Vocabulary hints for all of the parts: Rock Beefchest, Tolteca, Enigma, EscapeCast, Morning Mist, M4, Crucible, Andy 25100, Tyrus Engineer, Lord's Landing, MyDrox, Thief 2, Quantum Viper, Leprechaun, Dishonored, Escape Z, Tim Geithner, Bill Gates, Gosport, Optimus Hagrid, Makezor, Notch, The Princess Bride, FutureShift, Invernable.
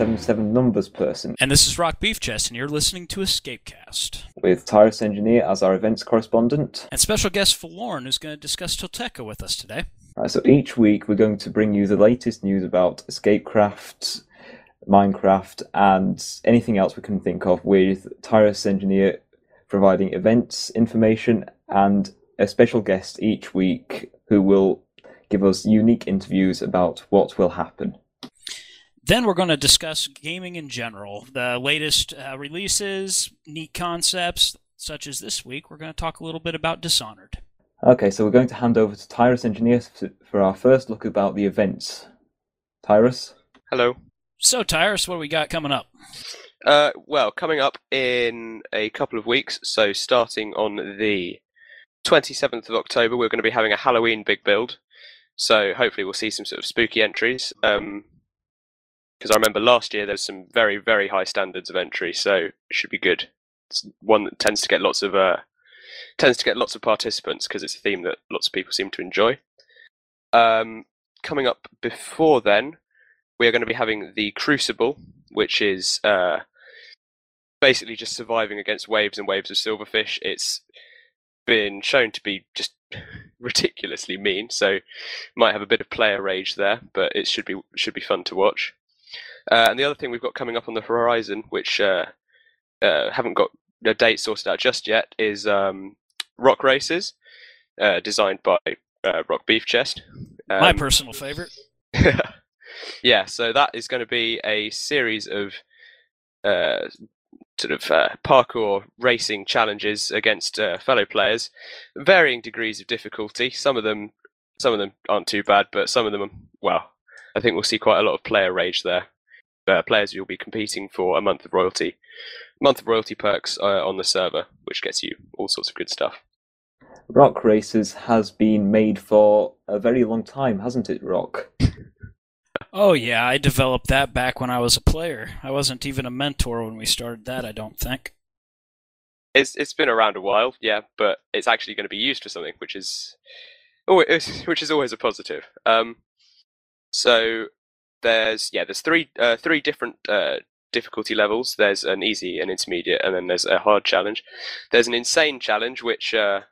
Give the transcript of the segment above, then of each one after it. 777 numbers person. And this is Rock Beefchest, and you're listening to EscapeCast. With Tyrus Engineer as our events correspondent. And special guest Valorn, who's going to discuss Tolteca with us today. Right, so each week we're going to bring you the latest news about EscapeCraft, Minecraft, and anything else we can think of, with Tyrus Engineer providing events information and a special guest each week who will give us unique interviews about what will happen. Then we're going to discuss gaming in general, the latest releases, neat concepts, such as this week. We're going to talk a little bit about Dishonored. Okay, so we're going to hand over to Tyrus Engineer for our first look about the events. Tyrus? Hello. So, Tyrus, what do we got coming up? Well, coming up in a couple of weeks, so starting on the 27th of October, we're going to be having a Halloween big build. So hopefully we'll see some sort of spooky entries. Because I remember last year there was some very, very high standards of entry, so it should be good. It's one that tends to get lots of participants because it's a theme that lots of people seem to enjoy. Coming up before then, we are going to be having the Crucible, which is basically just surviving against waves and waves of silverfish. It's been shown to be just ridiculously mean, so might have a bit of player rage there, but it should be fun to watch. And the other thing we've got coming up on the horizon, which haven't got a date sorted out just yet, is Rock Races, designed by Rock Beefchest. My personal favourite. Yeah, so that is going to be a series of parkour racing challenges against fellow players, varying degrees of difficulty. Some of them aren't too bad, but some of them, well, I think we'll see quite a lot of player rage there. Players will be competing for a month of royalty perks on the server, which gets you all sorts of good stuff. Rock Races has been made for a very long time, hasn't it, Rock? Oh yeah, I developed that back when I was a player. I wasn't even a mentor when we started that, I don't think. It's been around a while, yeah, but it's actually going to be used for something, which is always a positive. So there's three different difficulty levels. There's an easy, an intermediate, and then there's a hard challenge. There's an insane challenge, which will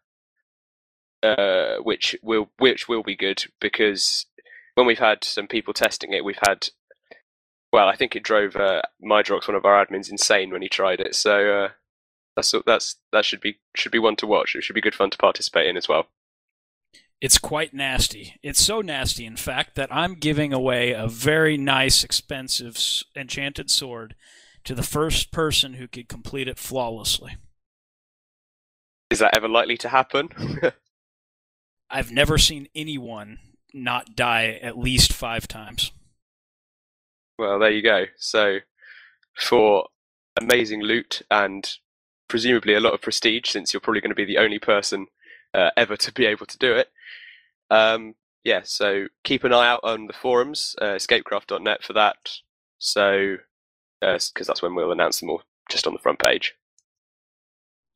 be good because when we've had some people testing it, we've had, well, I think it drove MyDrox, one of our admins, insane when he tried it. So that should be one to watch. It should be good fun to participate in as well. It's quite nasty. It's so nasty, in fact, that I'm giving away a very nice, expensive enchanted sword to the first person who could complete it flawlessly. Is that ever likely to happen? I've never seen anyone not die at least 5 times. Well, there you go. So, for amazing loot and presumably a lot of prestige, since you're probably going to be the only person ever to be able to do it. So keep an eye out on the forums, escapecraft.net for that. So, because that's when we'll announce them all, just on the front page.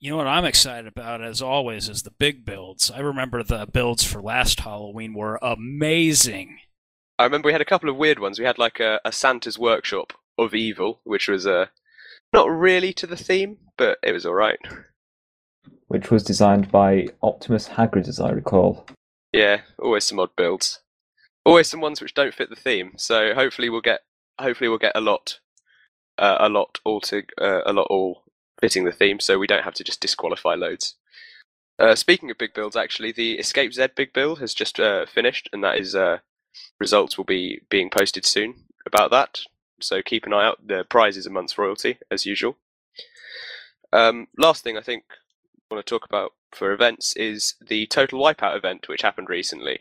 You know what I'm excited about, as always, is the big builds. I remember the builds for last Halloween were amazing. I remember we had a couple of weird ones. We had like a Santa's Workshop of Evil, which was not really to the theme, but it was all right. Which was designed by Optimus Hagrid, as I recall. Yeah, always some odd builds. Always some ones which don't fit the theme. So hopefully we'll get a lot all fitting the theme, so we don't have to just disqualify loads. Speaking of big builds, actually, the Escape Z big build has just finished, and that is results will be being posted soon about that. So keep an eye out. The prize is a month's royalty, as usual. Last thing I think I want to talk about for events is the Total Wipeout event, which happened recently,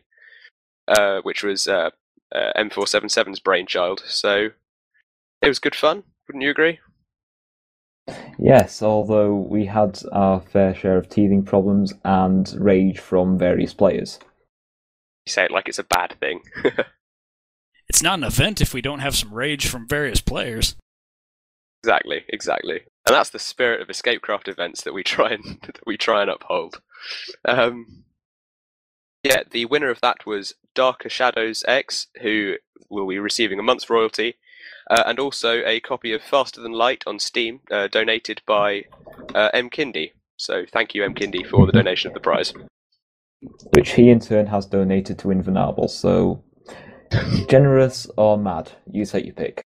which was M477's brainchild. So it was good fun, wouldn't you agree? Yes, although we had our fair share of teething problems and rage from various players. You say it like it's a bad thing. It's not an event if we don't have some rage from various players. Exactly. And that's the spirit of EscapeCraft events that we try and uphold. The winner of that was Darker Shadows X, who will be receiving a month's royalty, and also a copy of Faster Than Light on Steam, donated by M. Kindy. So thank you, M. Kindy, for the donation of the prize. Which he in turn has donated to Invernable, so generous or mad, you take your pick.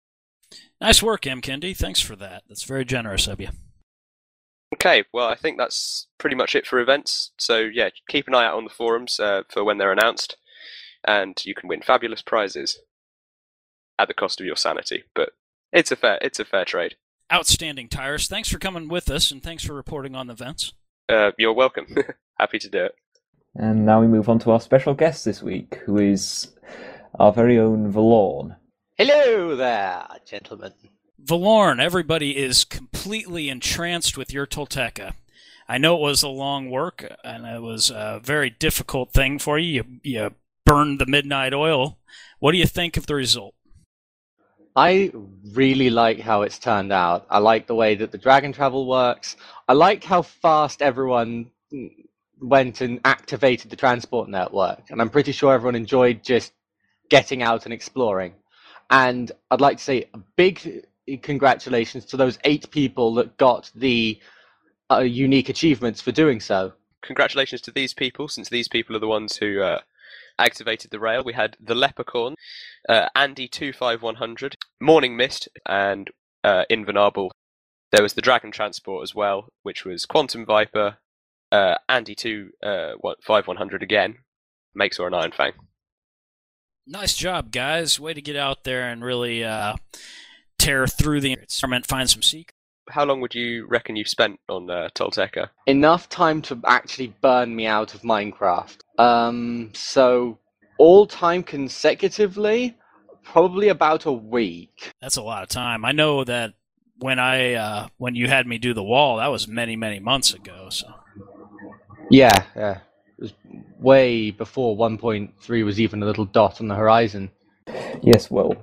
Nice work, M. Kindy. Thanks for that. That's very generous of you. Okay, well, I think that's pretty much it for events. So, yeah, keep an eye out on the forums for when they're announced, and you can win fabulous prizes at the cost of your sanity. But it's a fair trade. Outstanding, Tyrus. Thanks for coming with us, and thanks for reporting on the events. You're welcome. Happy to do it. And now we move on to our special guest this week, who is our very own Valorn. Hello there, gentlemen. Valorn, everybody is completely entranced with your Tolteca. I know it was a long work, and it was a very difficult thing for you. You burned the midnight oil. What do you think of the result? I really like how it's turned out. I like the way that the dragon travel works. I like how fast everyone went and activated the transport network, and I'm pretty sure everyone enjoyed just getting out and exploring. And I'd like to say a big congratulations to those 8 people that got the unique achievements for doing so. Congratulations to these people, since these people are the ones who activated the rail. We had the Leprechaun, Andy 25100, Morning Mist, and Invernable. There was the Dragon Transport as well, which was Quantum Viper, Andy 25100 again, Makezor and Iron Fang. Nice job, guys. Way to get out there and really tear through the environment, find some secrets. How long would you reckon you spent on Tolteca? Enough time to actually burn me out of Minecraft. So all time consecutively, probably about a week. That's a lot of time. I know that when you had me do the wall, that was many, many months ago. So yeah. It was way before 1.3 was even a little dot on the horizon. Yes, well,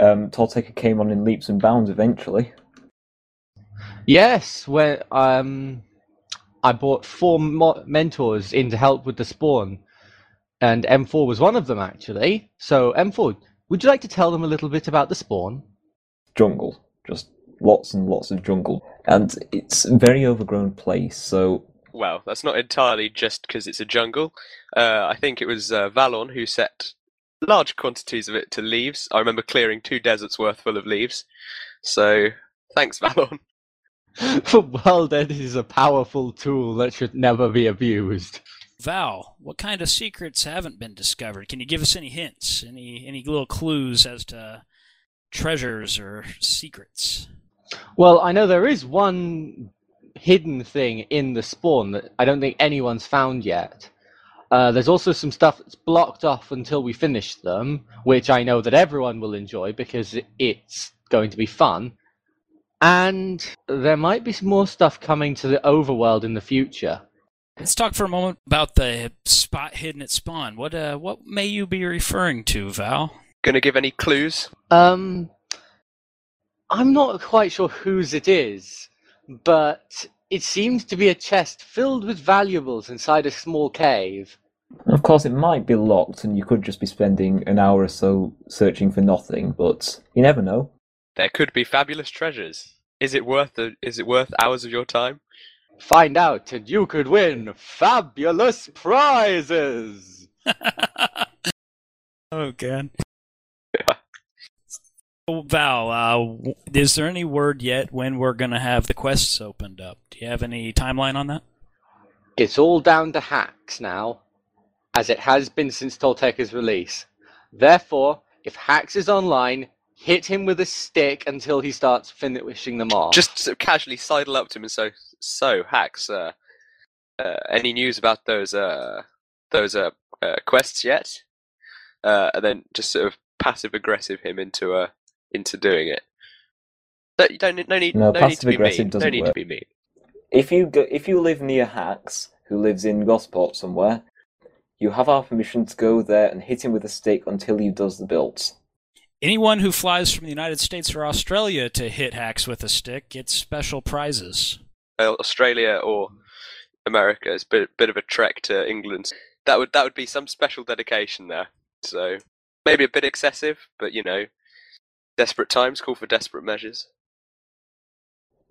Tolteca came on in leaps and bounds eventually. Yes, where I bought 4 mentors in to help with the spawn, and M4 was one of them, actually. So, M4, would you like to tell them a little bit about the spawn? Jungle. Just lots and lots of jungle. And it's a very overgrown place, so... Well, that's not entirely just because it's a jungle. I think it was Valorn who set large quantities of it to leaves. I remember clearing 2 deserts worth full of leaves. So, thanks, Valorn. Well, that is a powerful tool that should never be abused. Val, what kind of secrets haven't been discovered? Can you give us any hints, any little clues as to treasures or secrets? Well, I know there is one hidden thing in the spawn that I don't think anyone's found yet. There's also some stuff that's blocked off until we finish them, which I know that everyone will enjoy because it's going to be fun. And there might be some more stuff coming to the overworld in the future. Let's talk for a moment about the spot hidden at spawn. What may you be referring to, Val? Gonna give any clues? I'm not quite sure whose it is, but it seems to be a chest filled with valuables inside a small cave. Of course, it might be locked, and you could just be spending an hour or so searching for nothing, but you never know. There could be fabulous treasures. Is it worth hours of your time? Find out, and you could win fabulous prizes! Oh, God. Oh, Val, is there any word yet when we're going to have the quests opened up? Do you have any timeline on that? It's all down to Hax now, as it has been since Tolteca's release. Therefore, if Hax is online, hit him with a stick until he starts finishing them off. Just sort of casually sidle up to him and say, so Hax, any news about those quests yet? And then just sort of passive-aggressive him into doing it. But you don't, no need to be mean. If you live near Hax, who lives in Gosport somewhere, you have our permission to go there and hit him with a stick until he does the builds. Anyone who flies from the United States or Australia to hit Hax with a stick gets special prizes. Australia or America is a bit of a trek to England. That would be some special dedication there. So maybe a bit excessive, but you know, Desperate times call for desperate measures.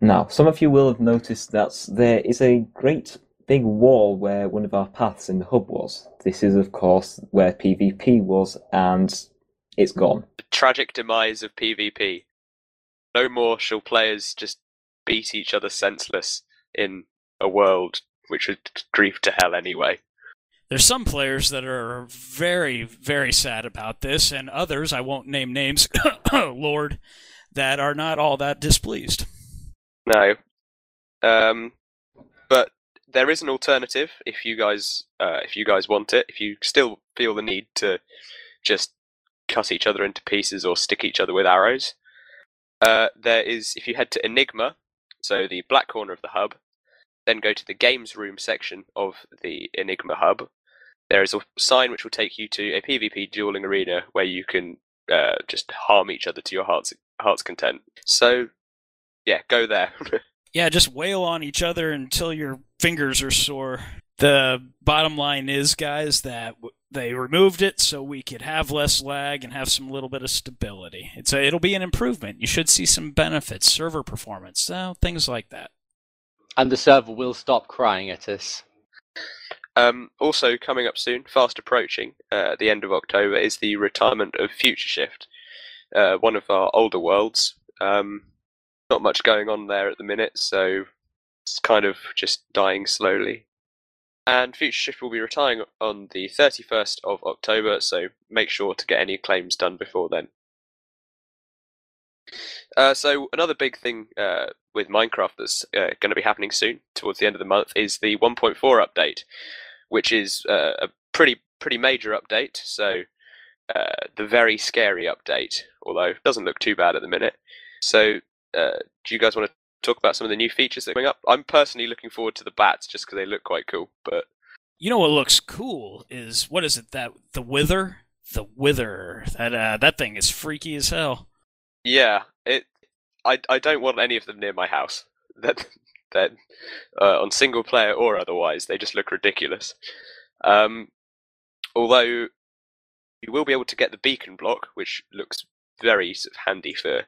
Now, some of you will have noticed that there is a great big wall where one of our paths in the hub was. This is, of course, where PvP was, and it's gone. The tragic demise of PvP. No more shall players just beat each other senseless in a world which would grief to hell anyway. There's some players that are very, very sad about this, and others, I won't name names, Lord, that are not all that displeased. No. But there is an alternative if you guys want it. If you still feel the need to just cut each other into pieces or stick each other with arrows, there is, if you head to Enigma, so the black corner of the hub, then go to the games room section of the Enigma hub. There is a sign which will take you to a PvP dueling arena where you can just harm each other to your heart's content. So, yeah, go there. Yeah, just wail on each other until your fingers are sore. The bottom line is, guys, that they removed it so we could have less lag and have some little bit of stability. It'll be an improvement. You should see some benefits, server performance, so things like that. And the server will stop crying at us. Also, coming up soon, fast approaching, at the end of October, is the retirement of FutureShift, one of our older worlds. Not much going on there at the minute, so it's kind of just dying slowly. And FutureShift will be retiring on the 31st of October, so make sure to get any claims done before then. So another big thing with Minecraft that's going to be happening soon, towards the end of the month, is the 1.4 update, which is a pretty major update, so the very scary update, although it doesn't look too bad at the minute. So do you guys want to talk about some of the new features that are coming up? I'm personally looking forward to the bats just because they look quite cool. But you know what looks cool is, what is it, that the wither, that thing is freaky as hell. Yeah, I don't want any of them near my house. That on single player or otherwise, they just look ridiculous. Although you will be able to get the beacon block, which looks very sort of handy for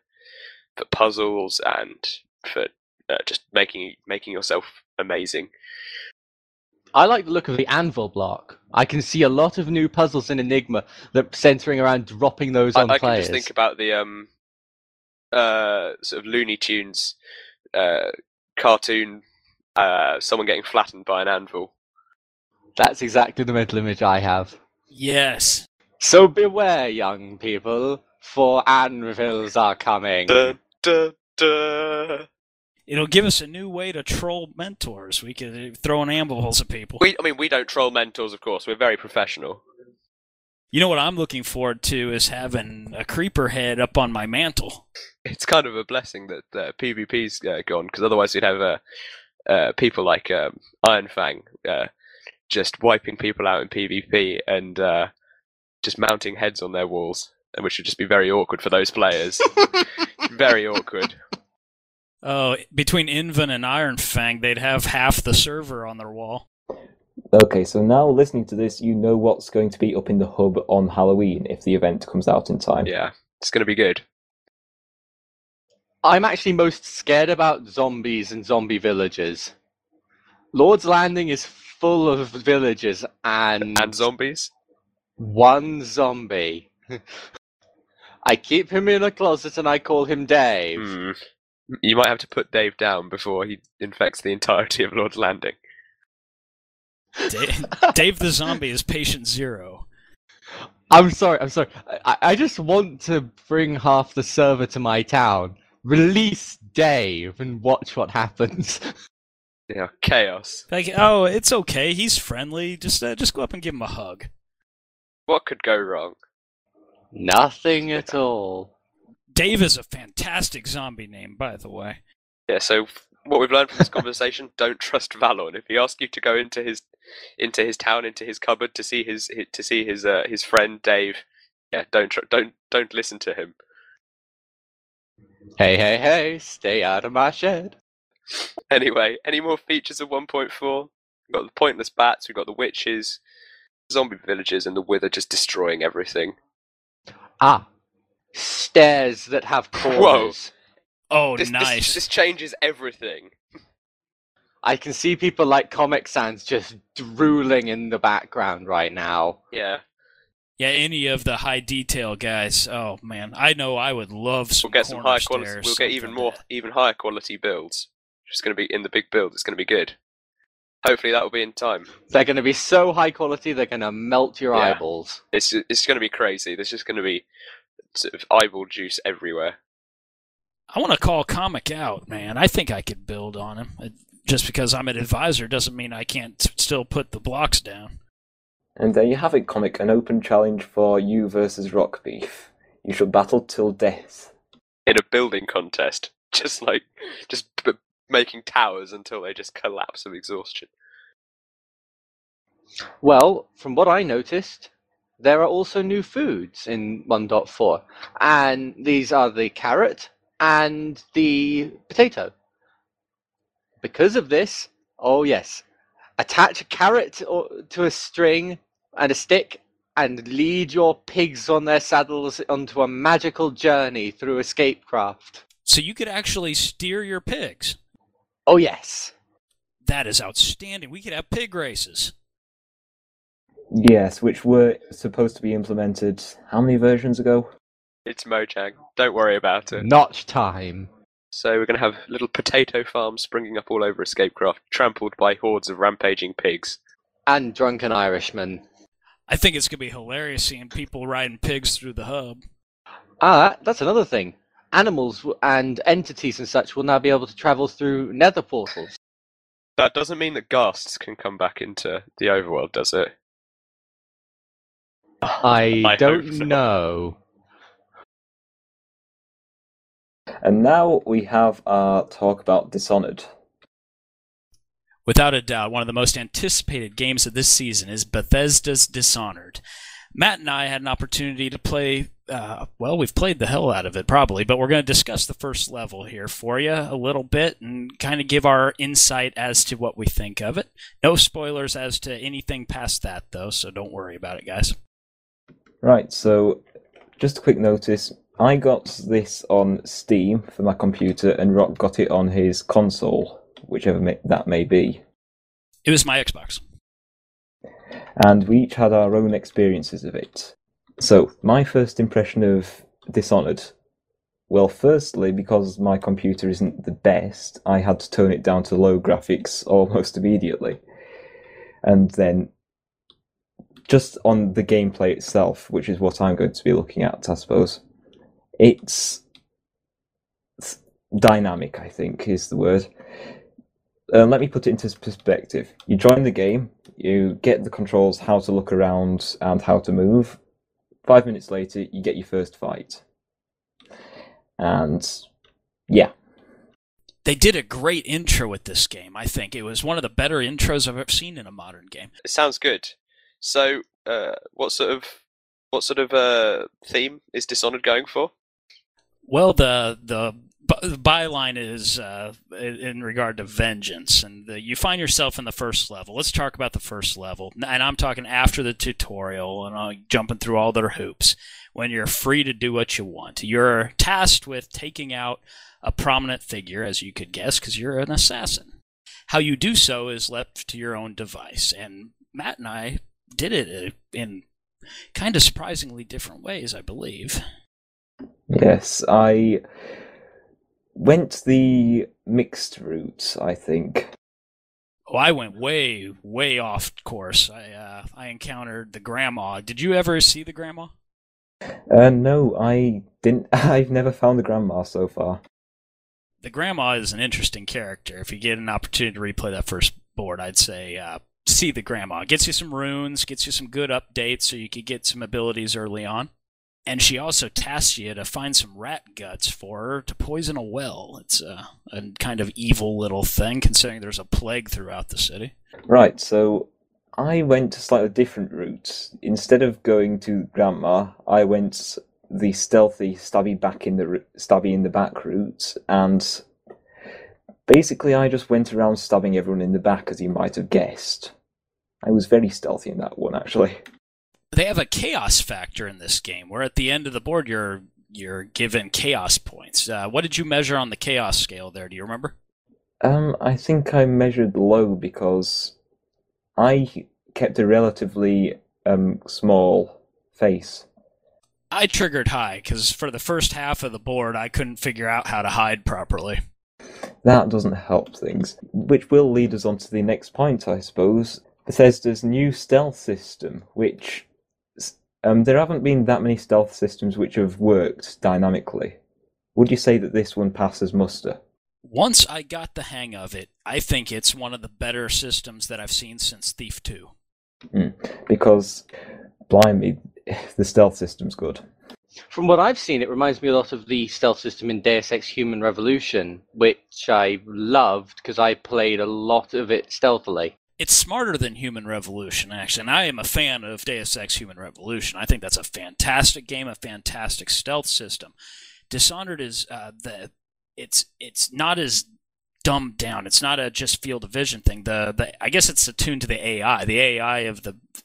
puzzles and for just making yourself amazing. I like the look of the anvil block. I can see a lot of new puzzles in Enigma that centering around dropping those on players. I can just think about the sort of Looney Tunes cartoon, someone getting flattened by an anvil. That's exactly the mental image I have. Yes. So beware, young people, for anvils are coming. It'll give us a new way to troll mentors. We could throw an anvils at people. We don't troll mentors, of course. We're very professional. You know what I'm looking forward to is having a creeper head up on my mantle. It's kind of a blessing that PvP's gone, because otherwise you'd have people like Iron Fang just wiping people out in PvP and just mounting heads on their walls, which would just be very awkward for those players. Very awkward. Oh, between Invan and Iron Fang, they'd have half the server on their wall. Okay, so now listening to this, you know what's going to be up in the hub on Halloween if the event comes out in time. Yeah, it's going to be good. I'm actually most scared about zombies and zombie villages. Lord's Landing is full of villages and zombies? One zombie. I keep him in a closet and I call him Dave. Hmm. You might have to put Dave down before he infects the entirety of Lord's Landing. Dave the zombie is patient zero. I'm sorry. I just want to bring half the server to my town. Release Dave and watch what happens. Yeah, chaos. Like, oh, it's okay. He's friendly. Just go up and give him a hug. What could go wrong? Nothing at all. Dave is a fantastic zombie name, by the way. Yeah, so what we've learned from this conversation, don't trust Valorn. If he asks you to go into his town, into his cupboard to see his friend Dave, yeah, don't listen to him. Hey, stay out of my shed. Anyway, any more features of 1.4? We've got the pointless bats, we've got the witches, zombie villages, and the wither just destroying everything. Ah, stairs that have corners. Whoa. Oh, nice. This changes everything. I can see people like Comic Sans just drooling in the background right now. Yeah. Yeah, any of the high detail guys. Oh man, I know I would love some. We'll get some higher quality. We'll get even higher quality builds. It's going to be in the big build. It's going to be good. Hopefully that will be in time. They're going to be so high quality they're going to melt your eyeballs. It's going to be crazy. There's just going to be sort of eyeball juice everywhere. I want to call Comic out, man. I think I could build on him. Just because I'm an advisor doesn't mean I can't still put the blocks down. And there you have it, Comic, an open challenge for you versus Rock Beef. You shall battle till death. In a building contest. Just making towers until they just collapse of exhaustion. Well, from what I noticed, there are also new foods in 1.4. And these are the carrot and the potato. Because of this, oh yes, attach a carrot to a string and a stick, and lead your pigs on their saddles onto a magical journey through EscapeCraft. So you could actually steer your pigs? Oh, yes. That is outstanding. We could have pig races. Yes, which were supposed to be implemented how many versions ago? It's Mojang. Don't worry about it. Notch time. So we're going to have little potato farms springing up all over EscapeCraft, trampled by hordes of rampaging pigs. And drunken Irishmen. I think it's going to be hilarious seeing people riding pigs through the hub. Ah, that's another thing. Animals and entities and such will now be able to travel through nether portals. That doesn't mean that ghasts can come back into the overworld, does it? I don't know. And now we have our talk about Dishonored. Without a doubt, one of the most anticipated games of this season is Bethesda's Dishonored. Matt and I had an opportunity to play, well, we've played the hell out of it probably, but we're going to discuss the first level here for you a little bit and kind of give our insight as to what we think of it. No spoilers as to anything past that, though, so don't worry about it, guys. Right, so just a quick notice. I got this on Steam for my computer, and Rock got it on his console, whichever that may be. It was my Xbox. And we each had our own experiences of it. So, my first impression of Dishonored. Well, firstly, because my computer isn't the best, I had to turn it down to low graphics almost immediately. And then, just on the gameplay itself, which is what I'm going to be looking at, I suppose. It's dynamic, I think, is the word. Let me put it into perspective. You join the game, you get the controls, how to look around and how to move. 5 minutes later, you get your first fight. And, yeah. They did a great intro with this game, I think. It was one of the better intros I've ever seen in a modern game. It sounds good. So, what sort of theme is Dishonored going for? Well, the byline is in regard to vengeance, and you find yourself in the first level. Let's talk about the first level, and I'm talking after the tutorial and jumping through all their hoops, when you're free to do what you want. You're tasked with taking out a prominent figure, as you could guess, because you're an assassin. How you do so is left to your own device, and Matt and I did it in kind of surprisingly different ways, I believe. Yes, I went the mixed route, I think. Oh, I went way, way off course. I encountered the grandma. Did you ever see the grandma? No, I didn't. I've never found the grandma so far. The grandma is an interesting character. If you get an opportunity to replay that first board, I'd say see the grandma. Gets you some runes, gets you some good updates so you could get some abilities early on. And she also tasks you to find some rat guts for her to poison a well. It's a kind of evil little thing, considering there's a plague throughout the city. Right, so I went a slightly different route. Instead of going to Grandma, I went the stealthy stabby in the back route, and basically I just went around stabbing everyone in the back, as you might have guessed. I was very stealthy in that one, actually. They have a chaos factor in this game, where at the end of the board you're you're given chaos points. What did you measure on the chaos scale there? Do you remember? I think I measured low because I kept a relatively small face. I triggered high because for the first half of the board, I couldn't figure out how to hide properly. That doesn't help things, which will lead us on to the next point, I suppose. Bethesda's new stealth system, which there haven't been that many stealth systems which have worked dynamically. Would you say that this one passes muster? Once I got the hang of it, I think it's one of the better systems that I've seen since Thief 2. Because, blimey, the stealth system's good. From what I've seen, it reminds me a lot of the stealth system in Deus Ex Human Revolution, which I loved because I played a lot of it stealthily. It's smarter than Human Revolution, actually, and I am a fan of Deus Ex Human Revolution. I think that's a fantastic game, a fantastic stealth system. Dishonored is it's not as dumbed down. It's not a just field of vision thing. I guess it's attuned to the AI. The AI of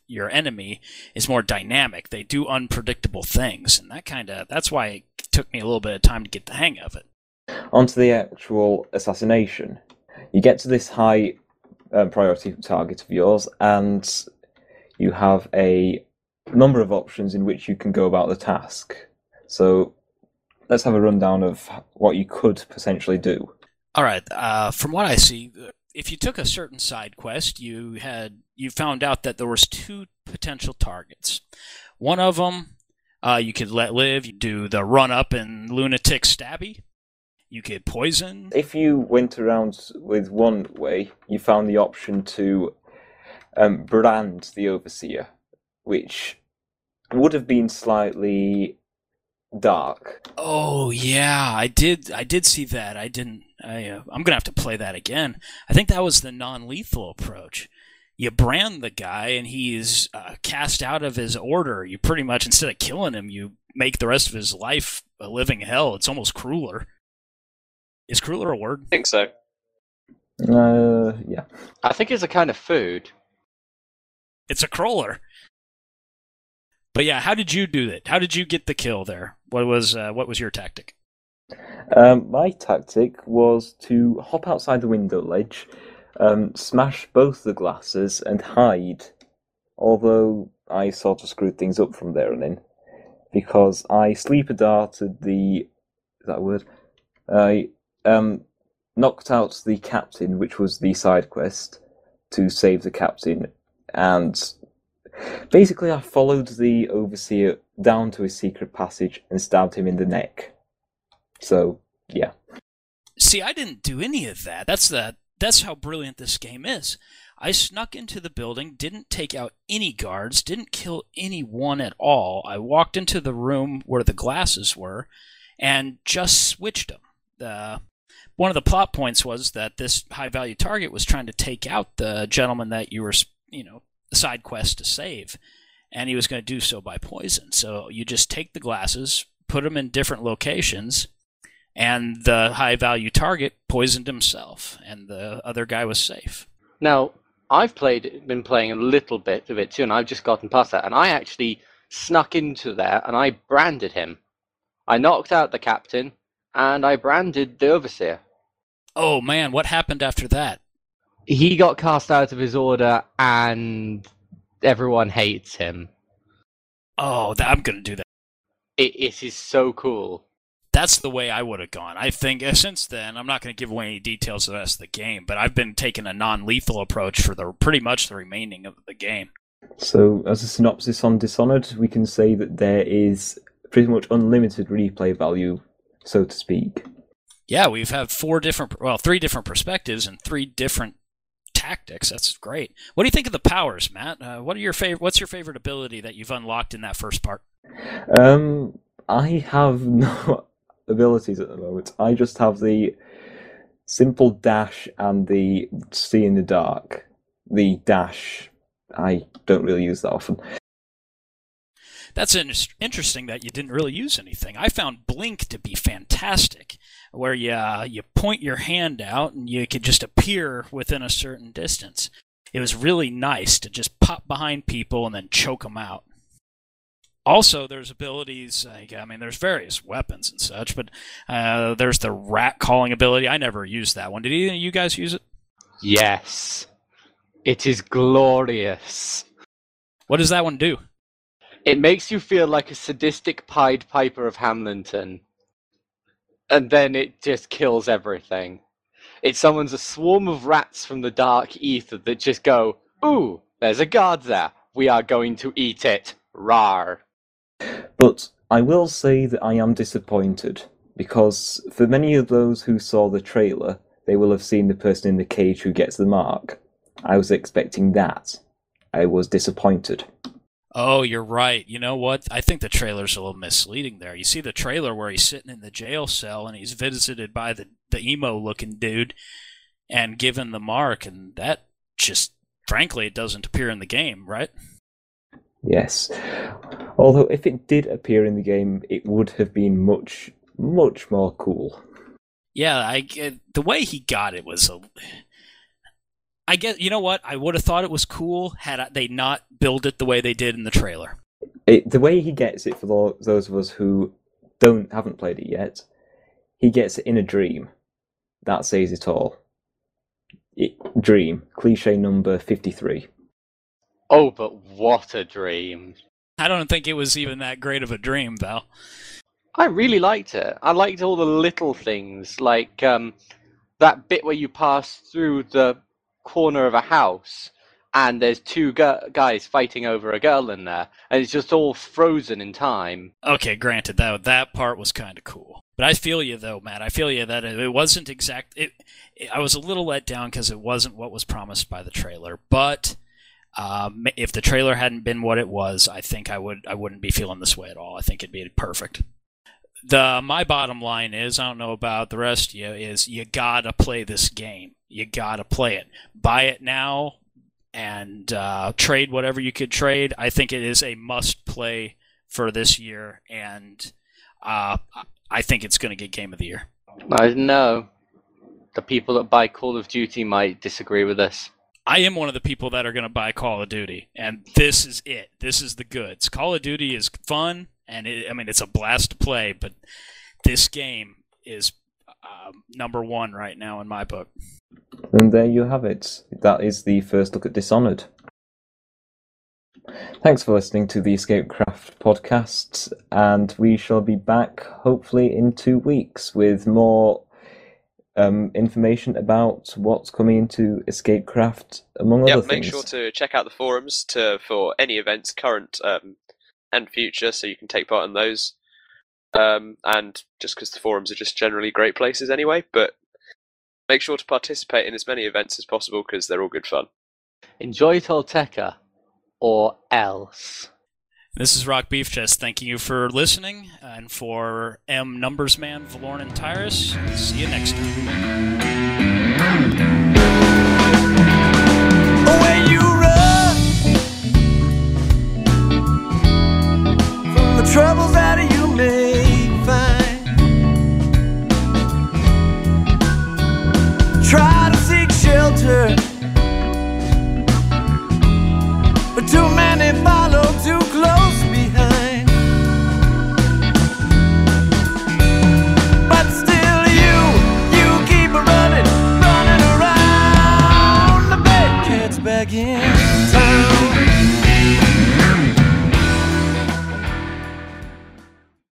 your enemy is more dynamic. They do unpredictable things, and that's why it took me a little bit of time to get the hang of it. Onto the actual assassination, you get to this high priority target of yours, and you have a number of options in which you can go about the task. So let's have a rundown of what you could potentially do. All right. From what I see, if you took a certain side quest, you found out that there was two potential targets. One of them you could let live. You do the run-up and lunatic stabby. You could poison. If you went around with one way, you found the option to brand the Overseer, which would have been slightly dark. Oh yeah, I did see that. I'm gonna have to play that again. I think that was the non-lethal approach. You brand the guy, and he's cast out of his order. You pretty much, instead of killing him, you make the rest of his life a living hell. It's almost crueler. Is crueler a word? I think so. Yeah. I think it's a kind of food. It's a crawler. But yeah, how did you do that? How did you get the kill there? What was your tactic? My tactic was to hop outside the window ledge, smash both the glasses, and hide. Although I sort of screwed things up from there on in, because I sleeper darted the... Is that a word? I knocked out the captain, which was the side quest, to save the captain, and basically I followed the Overseer down to his secret passage and stabbed him in the neck. So, yeah. See, I didn't do any of that. That's how brilliant this game is. I snuck into the building, didn't take out any guards, didn't kill anyone at all. I walked into the room where the glasses were and just switched them. One of the plot points was that this high-value target was trying to take out the gentleman that you were, the side quest to save, and he was going to do so by poison. So you just take the glasses, put them in different locations, and the high-value target poisoned himself, and the other guy was safe. Now, I've been playing a little bit of it too, and I've just gotten past that, and I actually snuck into there, and I branded him. I knocked out the captain, and I branded the Overseer. Oh man, what happened after that? He got cast out of his order, and everyone hates him. Oh, I'm going to do that. It is so cool. That's the way I would have gone. I think since then, I'm not going to give away any details of the rest of the game, but I've been taking a non-lethal approach for pretty much the remaining of the game. So, as a synopsis on Dishonored, we can say that there is pretty much unlimited replay value, so to speak. Yeah, we've had three different perspectives and three different tactics. That's great. What do you think of the powers, Matt? What's your favorite ability that you've unlocked in that first part? I have no abilities at the moment. I just have the simple dash and the see in the dark. The dash, I don't really use that often. That's interesting that you didn't really use anything. I found Blink to be fantastic, where you point your hand out and you could just appear within a certain distance. It was really nice to just pop behind people and then choke them out. Also, there's abilities, like, I mean, there's various weapons and such, but there's the rat calling ability. I never used that one. Did either of you guys use it? Yes. It is glorious. What does that one do? It makes you feel like a sadistic Pied Piper of Hamlinton. And then it just kills everything. It summons a swarm of rats from the dark ether that just go, "Ooh, there's a guard there. We are going to eat it. Rawr." But I will say that I am disappointed, because for many of those who saw the trailer, they will have seen the person in the cage who gets the mark. I was expecting that. I was disappointed. Oh, you're right. You know what? I think the trailer's a little misleading there. You see the trailer where he's sitting in the jail cell and he's visited by the emo-looking dude and given the mark, and that just, frankly, it doesn't appear in the game, right? Yes. Although, if it did appear in the game, it would have been much, much more cool. Yeah, the way he got it was... I guess, you know what, I would have thought it was cool had they not billed it the way they did in the trailer. The way he gets it, for those of us who haven't played it yet, he gets it in a dream. That says it all. Dream. Cliché number 53. Oh, but what a dream. I don't think it was even that great of a dream, though. I really liked it. I liked all the little things, like that bit where you pass through the corner of a house and there's two guys fighting over a girl in there, and it's just all frozen in time. Okay, granted, that part was kind of cool. But I feel you, though, Matt. I feel you that it wasn't exact... I was a little let down because it wasn't what was promised by the trailer, but if the trailer hadn't been what it was, I think I wouldn't be feeling this way at all. I think it'd be perfect. My bottom line is, I don't know about the rest of you, is you gotta play this game. You gotta play it. Buy it now and trade whatever you could trade. I think it is a must-play for this year, and I think it's going to get Game of the Year. I don't know. The people that buy Call of Duty might disagree with us. I am one of the people that are going to buy Call of Duty, and this is it. This is the goods. Call of Duty is fun. And it's a blast to play, but this game is number one right now in my book. And there you have it. That is the first look at Dishonored. Thanks for listening to the EscapeCraft podcast, and we shall be back hopefully in 2 weeks with more information about what's coming into EscapeCraft, among other things. Make sure to check out the forums for any events, current and future, so you can take part in those. And just because the forums are just generally great places anyway, but make sure to participate in as many events as possible because they're all good fun. Enjoy Tolteca, or else. This is Rock Beefchest. Thank you for listening, and for M. Numbersman, Valorn, and Tyrus. See you next time. Troubles that you may find, try to seek shelter, but too many follow too close behind. But still you keep running around. The bad cat's back in town.